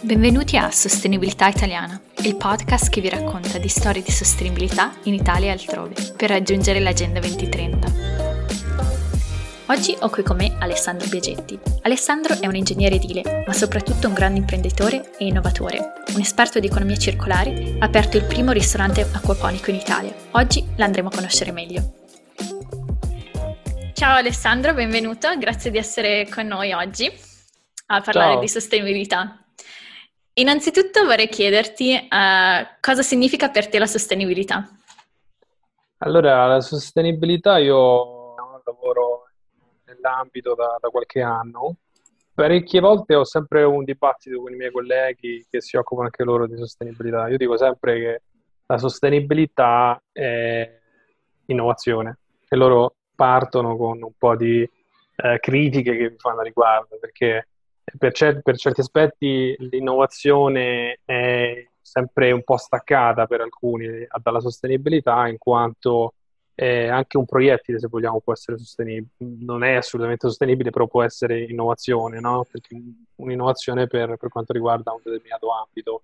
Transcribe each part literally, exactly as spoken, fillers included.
Benvenuti a Sostenibilità Italiana, il podcast che vi racconta di storie di sostenibilità in Italia e altrove, per raggiungere l'Agenda duemilatrenta. Oggi ho qui con me Alessandro Biagetti. Alessandro è un ingegnere edile, ma soprattutto un grande imprenditore e innovatore. Un esperto di economia circolare, ha aperto il primo ristorante acquaponico in Italia. Oggi l'andremo a conoscere meglio. Ciao Alessandro, benvenuto, grazie di essere con noi oggi a parlare Ciao. Di sostenibilità. Innanzitutto vorrei chiederti uh, cosa significa per te la sostenibilità? Allora, la sostenibilità, io lavoro nell'ambito da, da qualche anno. Parecchie volte ho sempre un dibattito con i miei colleghi che si occupano anche loro di sostenibilità. Io dico sempre che la sostenibilità è innovazione e loro partono con un po' di eh, critiche che mi fanno a riguardo, perché Per, cer- per certi aspetti l'innovazione è sempre un po' staccata per alcuni dalla sostenibilità, in quanto eh, anche un proiettile, se vogliamo, può essere sostenibile. Non è assolutamente sostenibile, però può essere innovazione, no? Perché un'innovazione per, per quanto riguarda un determinato ambito.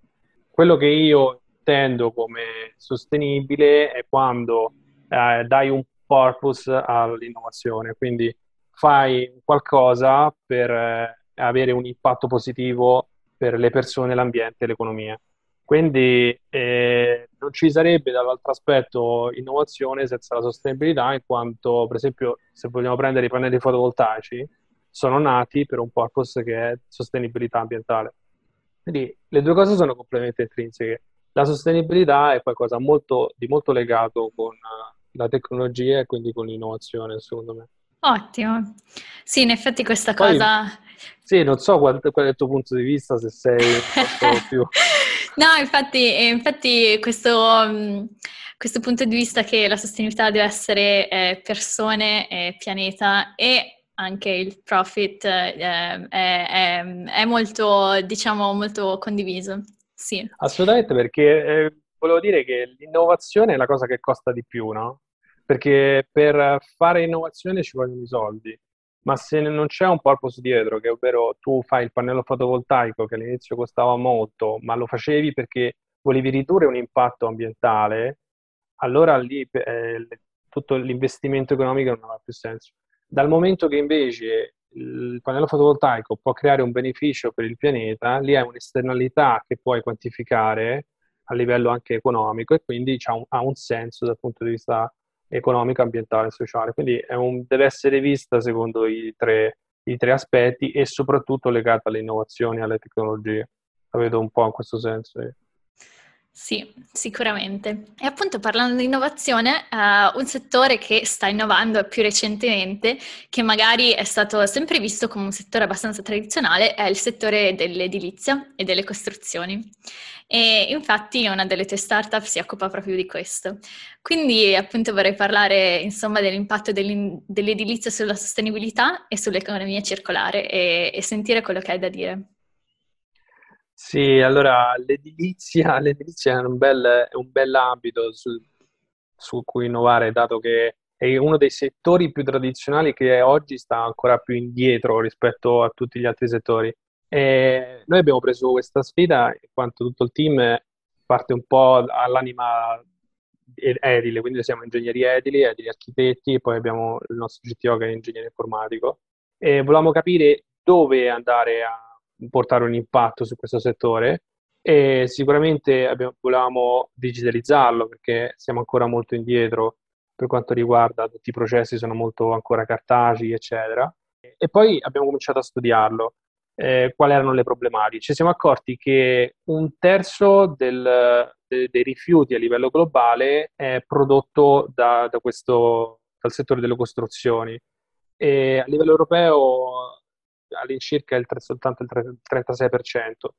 Quello che io intendo come sostenibile è quando eh, dai un purpose all'innovazione, quindi fai qualcosa per... Eh, avere un impatto positivo per le persone, l'ambiente e l'economia. Quindi eh, non ci sarebbe dall'altro aspetto innovazione senza la sostenibilità, in quanto, per esempio, se vogliamo prendere i pannelli fotovoltaici, sono nati per un purpose che è sostenibilità ambientale. Quindi le due cose sono completamente intrinseche. La sostenibilità è qualcosa molto, di molto legato con la tecnologia e quindi con l'innovazione, secondo me. Ottimo. Sì, in effetti questa Poi, cosa... Sì, non so qual, qual è il tuo punto di vista, se sei... più. No, infatti, infatti questo, questo punto di vista che la sostenibilità deve essere eh, persone, eh, pianeta e... anche il profit eh, è, è, è molto, diciamo, molto condiviso. Sì. Assolutamente, perché eh, volevo dire che l'innovazione è la cosa che costa di più, no? Perché per fare innovazione ci vogliono i soldi, ma se non c'è un purpose dietro, che ovvero tu fai il pannello fotovoltaico che all'inizio costava molto, ma lo facevi perché volevi ridurre un impatto ambientale, allora lì eh, tutto l'investimento economico non aveva più senso. Dal momento che invece il pannello fotovoltaico può creare un beneficio per il pianeta, lì hai un'esternalità che puoi quantificare a livello anche economico e quindi c'ha un, ha un senso dal punto di vista economico, ambientale e sociale. Quindi è un, deve essere vista secondo i tre, i tre aspetti e soprattutto legata alle innovazioni e alle tecnologie. La vedo un po' in questo senso. Sì, sicuramente. E appunto parlando di innovazione, uh, un settore che sta innovando più recentemente, che magari è stato sempre visto come un settore abbastanza tradizionale, è il settore dell'edilizia e delle costruzioni. E infatti una delle tue startup si occupa proprio di questo. Quindi appunto vorrei parlare insomma dell'impatto dell'edilizia sulla sostenibilità e sull'economia circolare e, e sentire quello che hai da dire. Sì, allora l'edilizia, l'edilizia è un bel, è un bell'ambito su, su cui innovare, dato che è uno dei settori più tradizionali che oggi sta ancora più indietro rispetto a tutti gli altri settori. E noi abbiamo preso questa sfida in quanto tutto il team parte un po' all'anima edile, quindi siamo ingegneri edili, edili architetti, poi abbiamo il nostro C T O che è ingegnere informatico e volevamo capire dove andare a portare un impatto su questo settore e sicuramente abbiamo, volevamo digitalizzarlo perché siamo ancora molto indietro per quanto riguarda tutti i processi, sono molto ancora cartacei eccetera, e poi abbiamo cominciato a studiarlo eh, quali erano le problematiche. Ci siamo accorti che un terzo del, de, dei rifiuti a livello globale è prodotto da, da questo, dal settore delle costruzioni e a livello europeo all'incirca il, soltanto il trentasei per cento.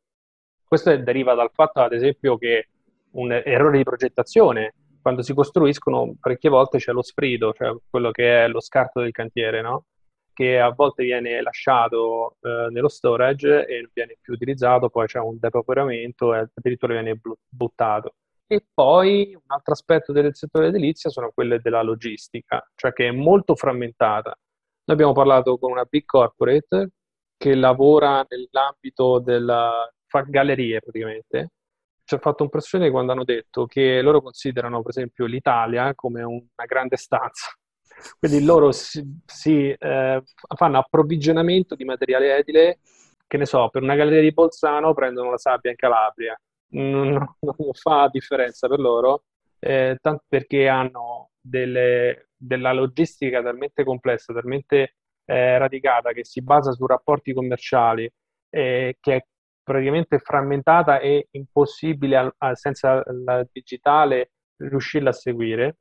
Questo deriva dal fatto, ad esempio, che un errore di progettazione, quando si costruiscono parecchie volte c'è lo sfrido, cioè quello che è lo scarto del cantiere, no? Che a volte viene lasciato eh, nello storage e non viene più utilizzato, poi c'è un depauperamento e addirittura viene buttato. E poi un altro aspetto del settore edilizia sono quelle della logistica, cioè che è molto frammentata. Noi abbiamo parlato con una big corporate che lavora nell'ambito della... fa gallerie praticamente. Ci ha fatto impressione quando hanno detto che loro considerano per esempio l'Italia come una grande stanza. Quindi loro si, si eh, fanno approvvigionamento di materiale edile, che ne so, per una galleria di Bolzano prendono la sabbia in Calabria. Non, non fa differenza per loro, eh, tanto perché hanno delle, della logistica talmente complessa, talmente eh, radicata, che si basa su rapporti commerciali, eh, che è praticamente frammentata e impossibile a, a, senza la digitale riuscirla a seguire,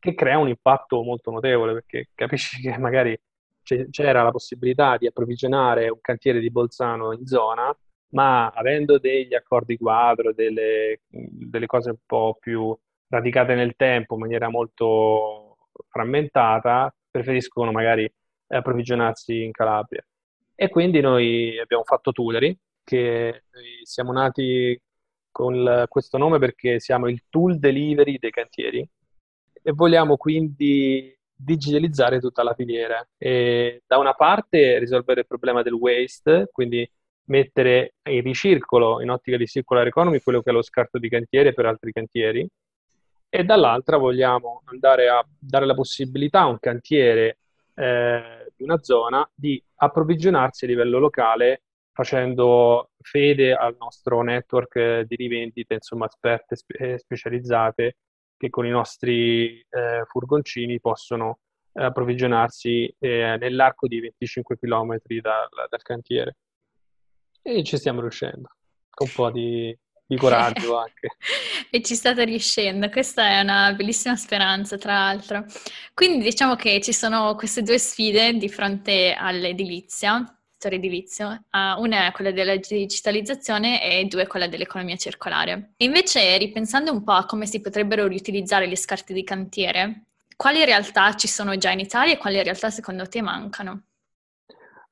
che crea un impatto molto notevole, perché capisci che magari c'era la possibilità di approvvigionare un cantiere di Bolzano in zona, ma avendo degli accordi quadro, delle, delle cose un po' più radicate nel tempo, in maniera molto frammentata, preferiscono magari approvvigionarsi in Calabria. E quindi noi abbiamo fatto Toolery, che siamo nati con questo nome perché siamo il tool delivery dei cantieri, e vogliamo quindi digitalizzare tutta la filiera e da una parte risolvere il problema del waste, quindi mettere in ricircolo, in ottica di circular economy, quello che è lo scarto di cantiere per altri cantieri, e dall'altra vogliamo andare a dare la possibilità a un cantiere eh, di una zona di approvvigionarsi a livello locale, facendo fede al nostro network di rivendite, insomma, esperte spe- specializzate, che con i nostri eh, furgoncini possono eh, approvvigionarsi eh, nell'arco di venticinque chilometri da, da, dal cantiere. E ci stiamo riuscendo, con un po' di, di coraggio anche. E ci state riuscendo, questa è una bellissima speranza, tra l'altro. Quindi diciamo che ci sono queste due sfide di fronte all'edilizia, settore edilizio, uh, una è quella della digitalizzazione e due quella dell'economia circolare. E invece, ripensando un po' a come si potrebbero riutilizzare gli scarti di cantiere, quali realtà ci sono già in Italia e quali realtà secondo te mancano?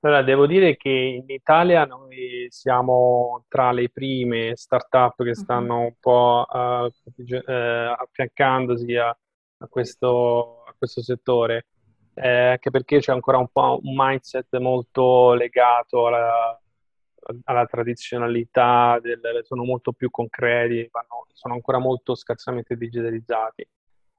Allora, devo dire che in Italia noi siamo tra le prime start-up che stanno un po' uh, uh, affiancandosi a, a, questo, a questo settore. Eh, anche perché c'è ancora un po' un mindset molto legato alla, alla tradizionalità, del, sono molto più concreti, vanno, sono ancora molto scarsamente digitalizzati.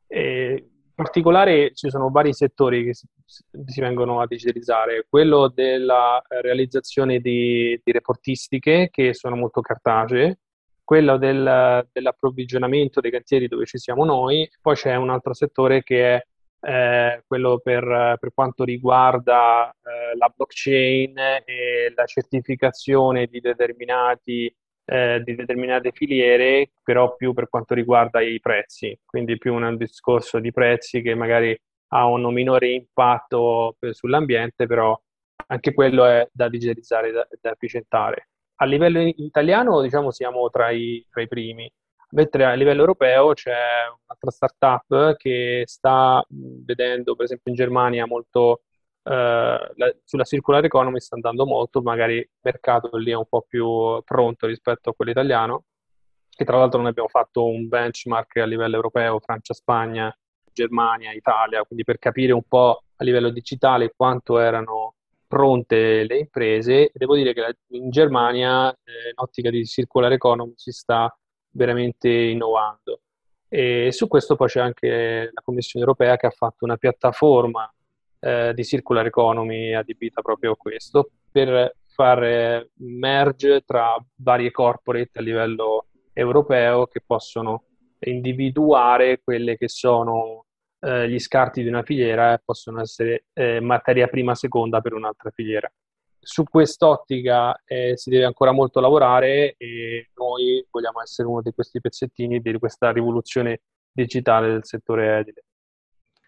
E in particolare ci sono vari settori che si, si vengono a digitalizzare, quello della realizzazione di, di reportistiche che sono molto cartacee, quello del, dell'approvvigionamento dei cantieri dove ci siamo noi, poi c'è un altro settore che è Eh, quello per, per quanto riguarda eh, la blockchain e la certificazione di determinati eh, di determinate filiere, però più per quanto riguarda i prezzi, quindi più un discorso di prezzi che magari ha un minore impatto per, sull'ambiente, però anche quello è da digitalizzare, da, da efficientare. A livello italiano, diciamo, siamo tra i, tra i primi. Mentre a livello europeo c'è un'altra startup che sta vedendo, per esempio in Germania, molto eh, la, sulla circular economy sta andando molto, magari il mercato lì è un po' più pronto rispetto a quello italiano, e tra l'altro noi abbiamo fatto un benchmark a livello europeo, Francia, Spagna, Germania, Italia, quindi per capire un po' a livello digitale quanto erano pronte le imprese. Devo dire che la, in Germania eh, in ottica di circular economy si sta veramente innovando, e su questo poi c'è anche la Commissione europea che ha fatto una piattaforma eh, di circular economy adibita proprio a questo, per fare merge tra varie corporate a livello europeo che possono individuare quelle che sono eh, gli scarti di una filiera e possono essere eh, materia prima seconda per un'altra filiera. Su quest'ottica eh, si deve ancora molto lavorare, e noi vogliamo essere uno di questi pezzettini di questa rivoluzione digitale del settore edile.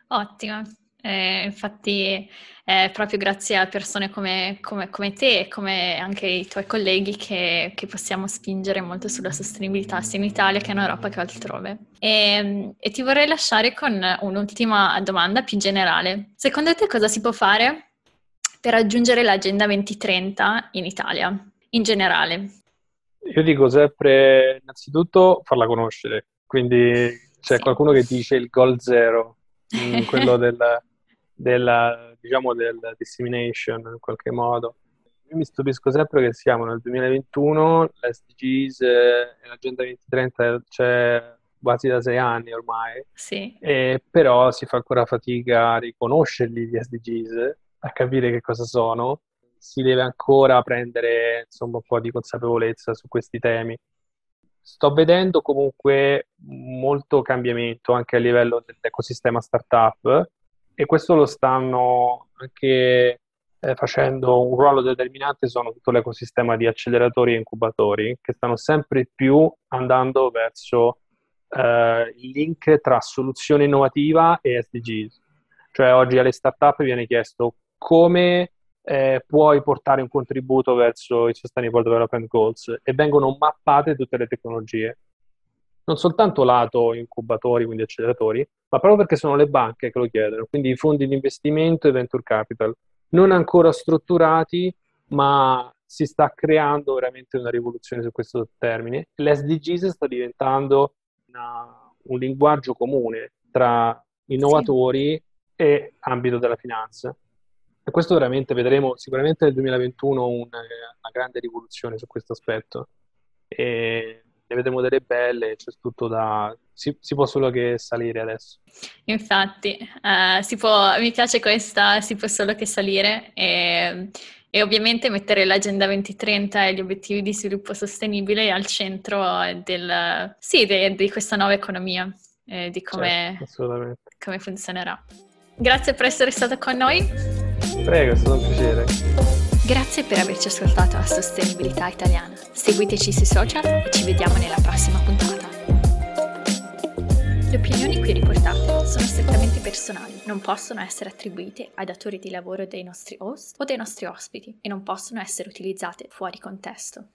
Ottimo, eh, infatti eh, proprio grazie a persone come, come, come te e come anche i tuoi colleghi che, che possiamo spingere molto sulla sostenibilità sia in Italia che in Europa che altrove. E, e ti vorrei lasciare con un'ultima domanda più generale. Secondo te cosa si può fare per raggiungere l'Agenda venti trenta in Italia, in generale? Io dico sempre, innanzitutto, farla conoscere. Quindi c'è sì. qualcuno che dice il goal zero, quello della, della, diciamo, della dissemination in qualche modo. Io mi stupisco sempre che siamo nel duemilaventuno, l'S D Gs e l'Agenda duemilatrenta c'è quasi da sei anni ormai, sì. e però si fa ancora fatica a riconoscerli gli S D Gs, a capire che cosa sono. Si deve ancora prendere insomma un po' di consapevolezza su questi temi. Sto vedendo comunque molto cambiamento anche a livello dell'ecosistema startup, e questo lo stanno anche eh, facendo un ruolo determinante sono tutto l'ecosistema di acceleratori e incubatori, che stanno sempre più andando verso eh, il link tra soluzione innovativa e S D Gs. Cioè oggi alle startup viene chiesto come Eh, puoi portare un contributo verso il Sustainable Development Goals, e vengono mappate tutte le tecnologie, non soltanto lato incubatori, quindi acceleratori, ma proprio perché sono le banche che lo chiedono, quindi i fondi di investimento e venture capital, non ancora strutturati, ma si sta creando veramente una rivoluzione su questo termine. L'S D Gs sta diventando una, un linguaggio comune tra innovatori sì. e ambito della finanza. E questo veramente vedremo sicuramente nel duemilaventuno una, una grande rivoluzione su questo aspetto, e ne vedremo delle belle, c'è tutto da... Si, si può solo che salire adesso. Infatti, uh, si può, mi piace questa, si può solo che salire, e, e ovviamente mettere l'Agenda duemilatrenta e gli obiettivi di sviluppo sostenibile al centro del, sì, de, di questa nuova economia, eh, di come, certo, come funzionerà. Grazie per essere stato con noi. Prego, è stato un piacere. Grazie per averci ascoltato a Sostenibilità Italiana. Seguiteci sui social e ci vediamo nella prossima puntata. Le opinioni qui riportate sono strettamente personali, non possono essere attribuite ai datori di lavoro dei nostri host o dei nostri ospiti e non possono essere utilizzate fuori contesto.